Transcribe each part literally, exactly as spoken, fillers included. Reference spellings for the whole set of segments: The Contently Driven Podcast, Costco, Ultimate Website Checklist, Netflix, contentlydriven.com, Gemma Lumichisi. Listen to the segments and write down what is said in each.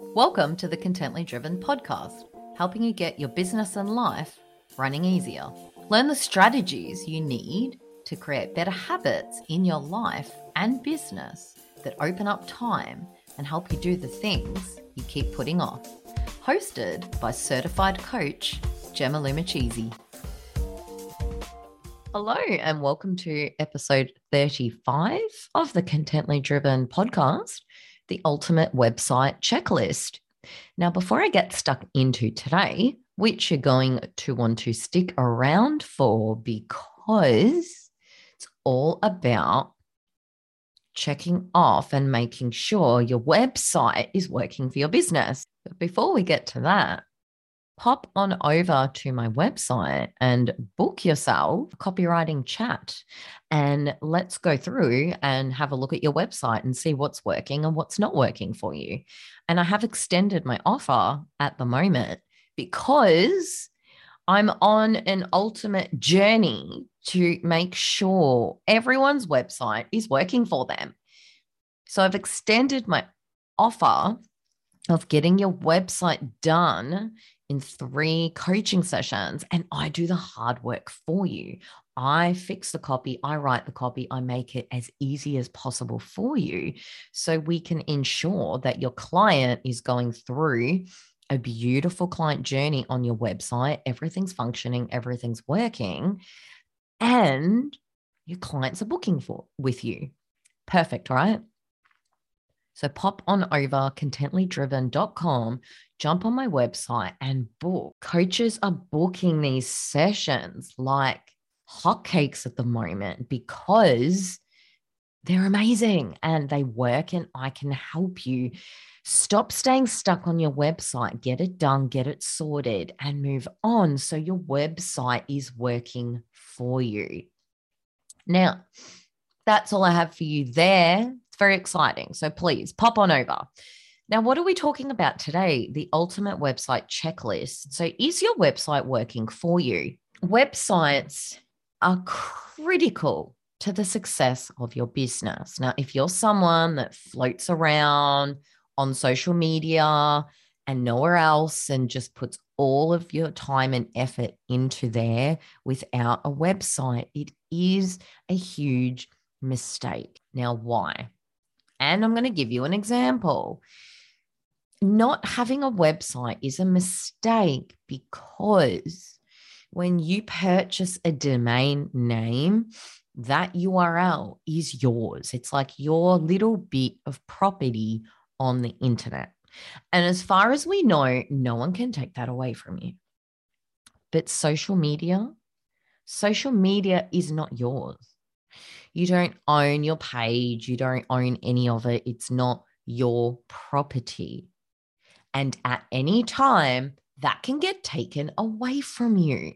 Welcome to the Contently Driven Podcast, helping you get your business and life running easier. Learn the strategies you need to create better habits in your life and business that open up time and help you do the things you keep putting off. Hosted by certified coach, Gemma Lumichisi. Hello and welcome to episode thirty-five of the Contently Driven Podcast, the Ultimate Website Checklist. Now, before I get stuck into today, which you're going to want to stick around for because it's all about checking off and making sure your website is working for your business. But before we get to that, pop on over to my website and book yourself a copywriting chat, and let's go through and have a look at your website and see what's working and what's not working for you. And I have extended my offer at the moment because I'm on an ultimate journey to make sure everyone's website is working for them. So I've extended my offer of getting your website done in three coaching sessions, and I do the hard work for you. I fix the copy, I write the copy, I make it as easy as possible for you so we can ensure that your client is going through a beautiful client journey on your website. Everything's functioning, everything's working, and your clients are booking for with you. Perfect, right? So pop on over contently driven dot com, jump on my website and book. Coaches are booking these sessions like hotcakes at the moment because they're amazing and they work, and I can help you. Stop staying stuck on your website. Get it done, get it sorted, and move on so your website is working for you. Now, that's all I have for you there. Very exciting. So please pop on over. Now, what are we talking about today? The ultimate website checklist. So is your website working for you? Websites are critical to the success of your business. Now, if you're someone that floats around on social media and nowhere else and just puts all of your time and effort into there without a website, it is a huge mistake. Now, why? And I'm going to give you an example. Not having a website is a mistake because when you purchase a domain name, that U R L is yours. It's like your little bit of property on the internet. And as far as we know, no one can take that away from you. But social media, social media is not yours. You don't own your page. You don't own any of it. It's not your property. And at any time, that can get taken away from you.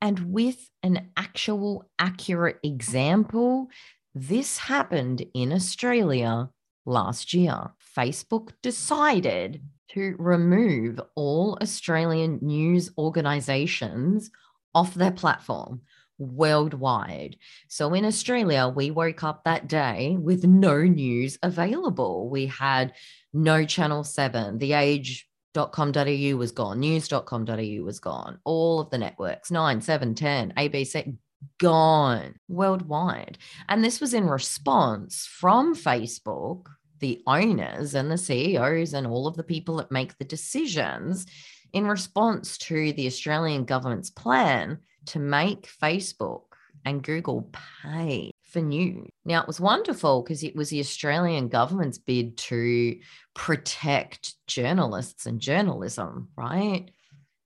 And with an actual accurate example, this happened in Australia last year. Facebook decided to remove all Australian news organisations off their platform worldwide. So in Australia, we woke up that day with no news available. We had no Channel seven, the age dot com dot a u was gone, news dot com dot a u was gone, all of the networks, nine, seven, ten, A B C, gone worldwide. And this was in response from Facebook, the owners and the C E Os and all of the people that make the decisions, in response to the Australian government's plan to make Facebook and Google pay for news. Now, it was wonderful because it was the Australian government's bid to protect journalists and journalism, right?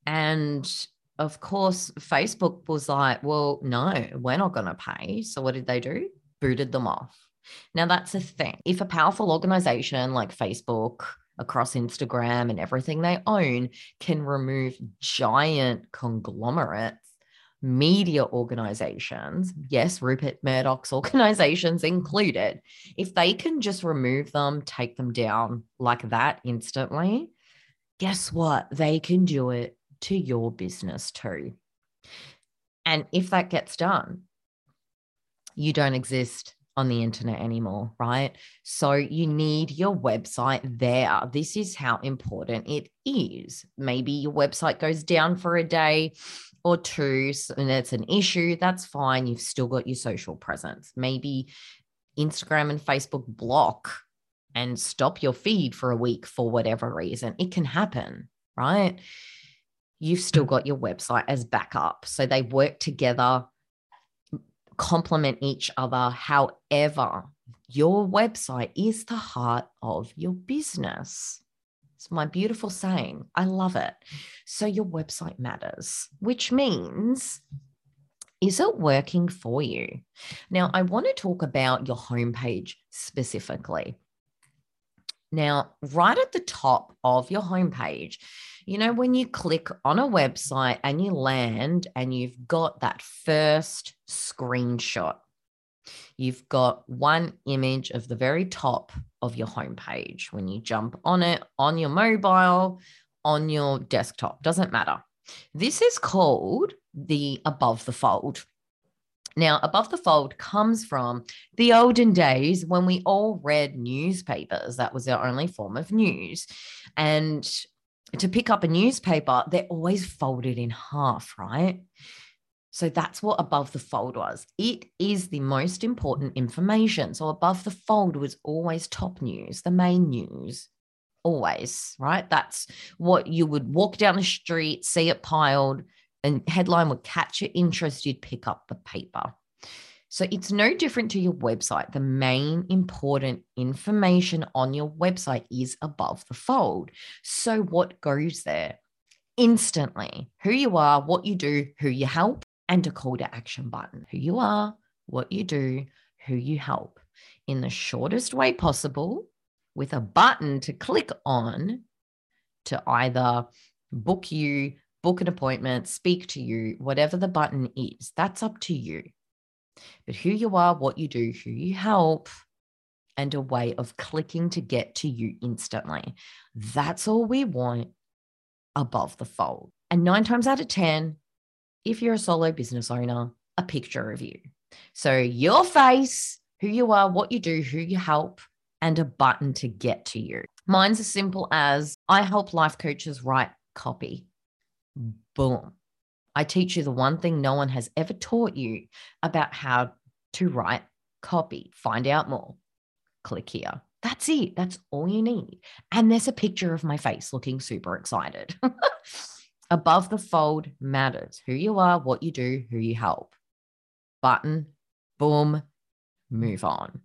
And of course, Facebook was like, well, no, we're not going to pay. So what did they do? Booted them off. Now, that's the thing. If a powerful organization like Facebook across Instagram and everything they own can remove giant conglomerates, media organizations, yes, Rupert Murdoch's organizations included, if they can just remove them, take them down like that instantly, guess what? They can do it to your business too. And if that gets done, you don't exist on the internet anymore, right? So you need your website there. This is how important it is. Maybe your website goes down for a day or two and it's an issue. That's fine. You've still got your social presence. Maybe Instagram and Facebook block and stop your feed for a week for whatever reason. It can happen, right? You've still got your website as backup. So they work together, complement each other. However, your website is the heart of your business. It's my beautiful saying. I love it. So your website matters, which means, is it working for you? Now, I want to talk about your homepage specifically. Now, right at the top of your homepage, you know, when you click on a website and you land and you've got that first screenshot, you've got one image of the very top of your homepage. When you jump on it, on your mobile, on your desktop, doesn't matter. This is called the above the fold. Now, above the fold comes from the olden days when we all read newspapers. That was our only form of news. And to pick up a newspaper, they're always folded in half, right? So that's what above the fold was. It is the most important information. So above the fold was always top news, the main news, always, right? That's what you would walk down the street, see it piled, and headline would catch your interest, you'd pick up the paper. So it's no different to your website. The main important information on your website is above the fold. So what goes there? Instantly, who you are, what you do, who you help, and a call to action button. Who you are, what you do, who you help, in the shortest way possible, with a button to click on to either book you, book an appointment, speak to you, whatever the button is, that's up to you. But who you are, what you do, who you help, and a way of clicking to get to you instantly. That's all we want above the fold. And nine times out of ten, if you're a solo business owner, a picture of you. So your face, who you are, what you do, who you help, and a button to get to you. Mine's as simple as, I help life coaches write copy. Boom. I teach you the one thing no one has ever taught you about how to write copy. Find out more. Click here. That's it. That's all you need. And there's a picture of my face looking super excited. Above the fold matters. Who you are, what you do, who you help. Button. Boom. Move on.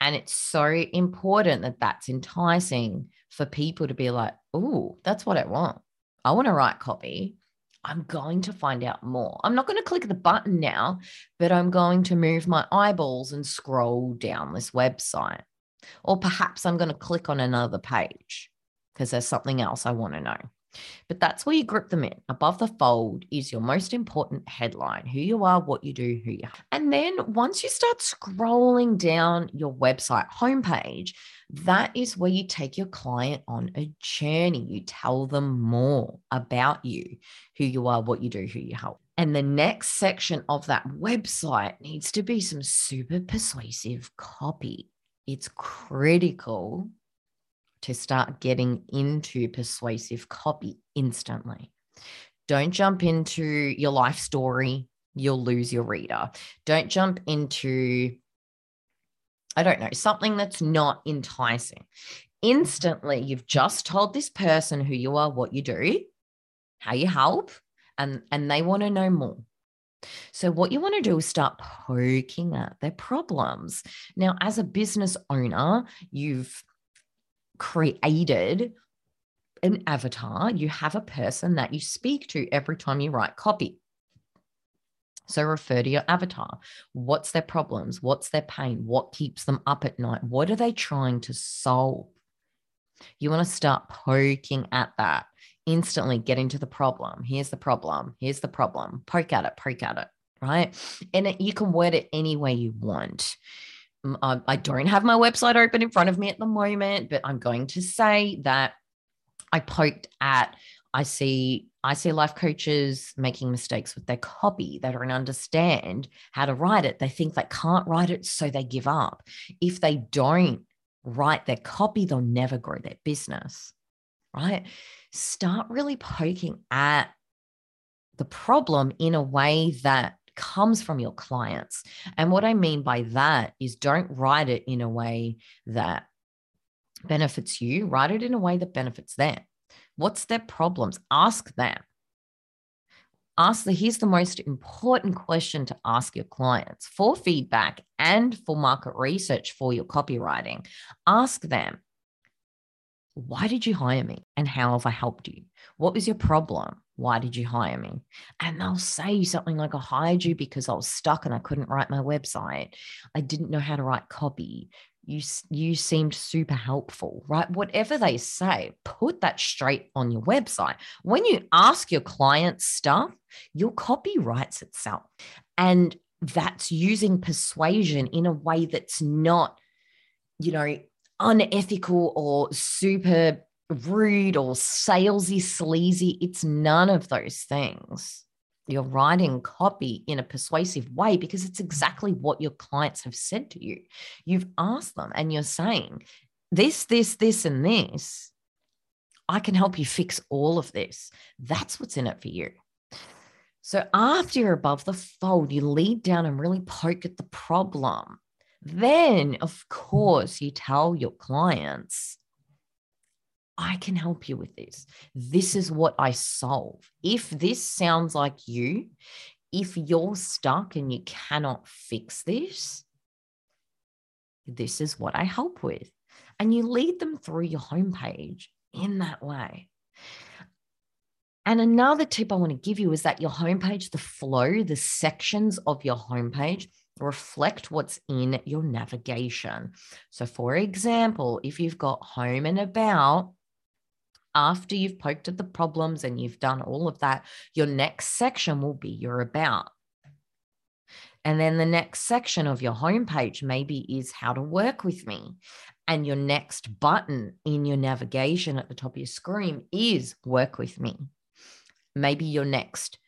And it's so important that that's enticing for people to be like, oh, that's what I want. I want to write copy. I'm going to find out more. I'm not going to click the button now, but I'm going to move my eyeballs and scroll down this website. Or perhaps I'm going to click on another page because there's something else I want to know. But that's where you grip them in. Above the fold is your most important headline, who you are, what you do, who you are. And then once you start scrolling down your website homepage, that is where you take your client on a journey. You tell them more about you, who you are, what you do, who you help. And the next section of that website needs to be some super persuasive copy. It's critical to start getting into persuasive copy instantly. Don't jump into your life story. You'll lose your reader. Don't jump into, I don't know, something that's not enticing. Instantly, you've just told this person who you are, what you do, how you help, and, and they want to know more. So what you want to do is start poking at their problems. Now, as a business owner, you've created an avatar. You have a person that you speak to every time you write copy. So refer to your avatar. What's their problems? What's their pain? What keeps them up at night? What are they trying to solve? You want to start poking at that. Instantly get into the problem. Here's the problem. Here's the problem. Poke at it, poke at it, right? And it, you can word it any way you want. I, I don't have my website open in front of me at the moment, but I'm going to say that I poked at, I see I see life coaches making mistakes with their copy. They don't understand how to write it. They think they can't write it, so they give up. If they don't write their copy, they'll never grow their business, right? Start really poking at the problem in a way that comes from your clients. And what I mean by that is don't write it in a way that benefits you. Write it in a way that benefits them. What's their problems? Ask them. Ask the, here's the most important question to ask your clients for feedback and for market research for your copywriting. Ask them, why did you hire me and how have I helped you? What was your problem? Why did you hire me? And they'll say something like, I hired you because I was stuck and I couldn't write my website. I didn't know how to write copy. You, you seemed super helpful, right? Whatever they say, put that straight on your website. When you ask your clients stuff, your copy writes itself. And that's using persuasion in a way that's not, you know, unethical or super rude or salesy, sleazy. It's none of those things. You're writing copy in a persuasive way because it's exactly what your clients have said to you. You've asked them and you're saying this, this, this, and this. I can help you fix all of this. That's what's in it for you. So after you're above the fold, you lead down and really poke at the problem. Then, of course, you tell your clients, I can help you with this. This is what I solve. If this sounds like you, if you're stuck and you cannot fix this, this is what I help with. And you lead them through your homepage in that way. And another tip I want to give you is that your homepage, the flow, the sections of your homepage reflect what's in your navigation. So for example, if you've got home and about, after you've poked at the problems and you've done all of that, your next section will be your about. And then the next section of your homepage maybe is how to work with me. And your next button in your navigation at the top of your screen is work with me. Maybe your next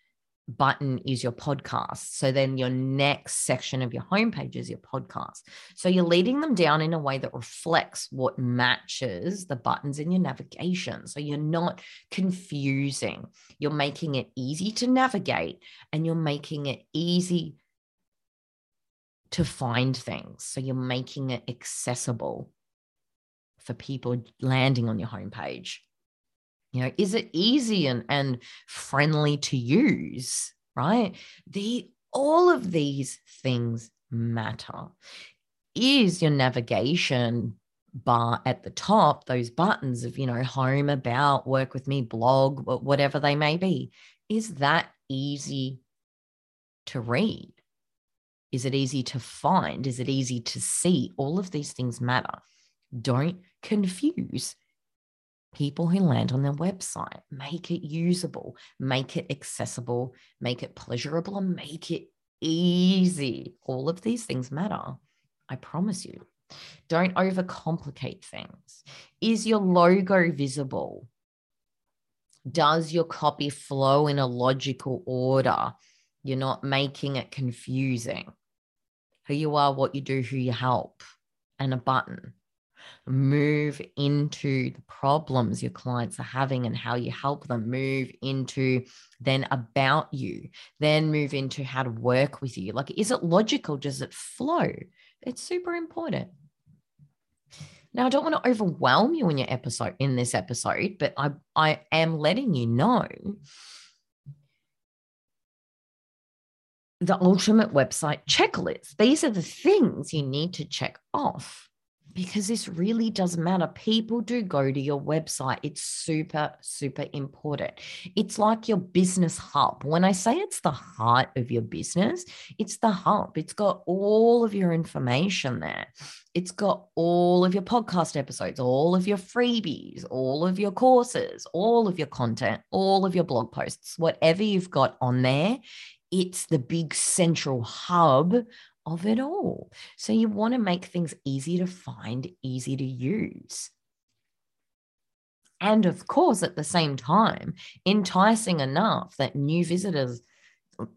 button is your podcast. So then your next section of your homepage is your podcast. So you're leading them down in a way that reflects what matches the buttons in your navigation. So you're not confusing. You're making it easy to navigate and you're making it easy to find things. So you're making it accessible for people landing on your homepage. You know, is it easy and, and friendly to use, right? The, all of these things matter. Is your navigation bar at the top, those buttons of, you know, home, about, work with me, blog, whatever they may be, is that easy to read? Is it easy to find? Is it easy to see? All of these things matter. Don't confuse people who land on their website. Make it usable, make it accessible, make it pleasurable, and make it easy. All of these things matter. I promise you. Don't overcomplicate things. Is your logo visible? Does your copy flow in a logical order? You're not making it confusing. Who you are, what you do, who you help, and a button. Move into the problems your clients are having and how you help them. Move into then about you, then move into how to work with you. Like, is it logical? Does it flow? It's super important. Now, I don't want to overwhelm you in your episode, in this episode, but I, I am letting you know the ultimate website checklist. These are the things you need to check off, because this really does matter. People do go to your website. It's super, super important. It's like your business hub. When I say it's the heart of your business, it's the hub. It's got all of your information there. It's got all of your podcast episodes, all of your freebies, all of your courses, all of your content, all of your blog posts, whatever you've got on there. It's the big central hub of it all. So you want to make things easy to find, easy to use. And of course, at the same time, enticing enough that new visitors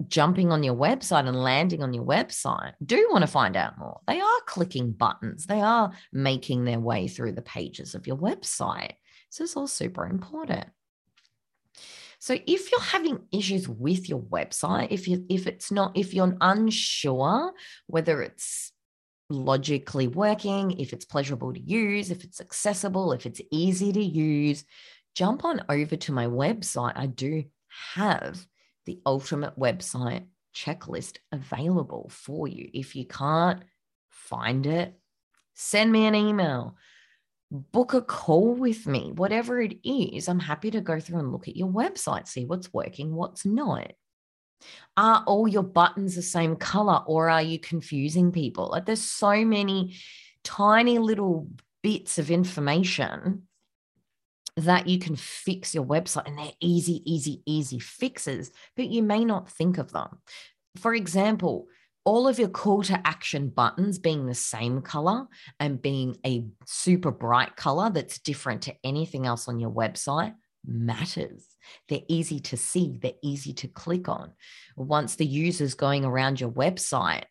jumping on your website and landing on your website do want to find out more. They are clicking buttons. They are making their way through the pages of your website. So it's all super important. So if you're having issues with your website, if you if it's not, if you're unsure whether it's logically working, if it's pleasurable to use, if it's accessible, if it's easy to use, jump on over to my website. I do have the Ultimate Website Checklist available for you. If you can't find it, send me an email. Book a call with me, whatever it is. I'm happy to go through and look at your website, see what's working, what's not. Are all your buttons the same color, or are you confusing people? Like, there's so many tiny little bits of information that you can fix your website, and they're easy, easy, easy fixes, but you may not think of them. For example, all of your call to action buttons being the same color and being a super bright color that's different to anything else on your website matters. They're easy to see. They're easy to click on. Once the user's going around your website,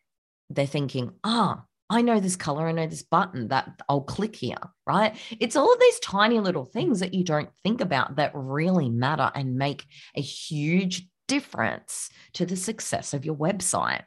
they're thinking, ah, I know this color. I know this button that I'll click here, right? It's all of these tiny little things that you don't think about that really matter and make a huge difference to the success of your website.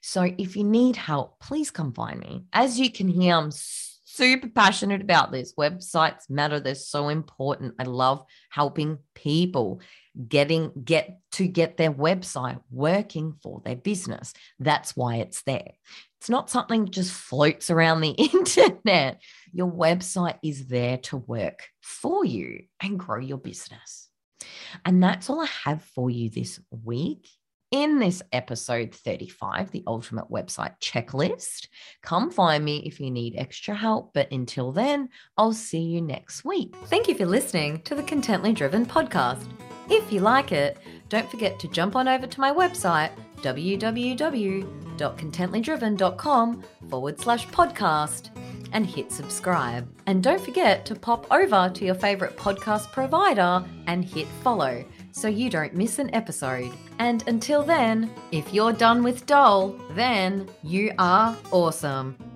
So if you need help, please come find me. As you can hear, I'm super passionate about this. Websites matter. They're so important. I love helping people getting get to get their website working for their business. That's why it's there. It's not something just floats around the internet. Your website is there to work for you and grow your business. And that's all I have for you this week. In this episode thirty-five, the Ultimate Website Checklist. Come find me if you need extra help. But until then, I'll see you next week. Thank you for listening to the Contently Driven podcast. If you like it, don't forget to jump on over to my website, www.contentlydriven.com forward slash podcast and hit subscribe. And don't forget to pop over to your favorite podcast provider and hit follow, so you don't miss an episode. And until then, if you're done with D O L, then you are awesome.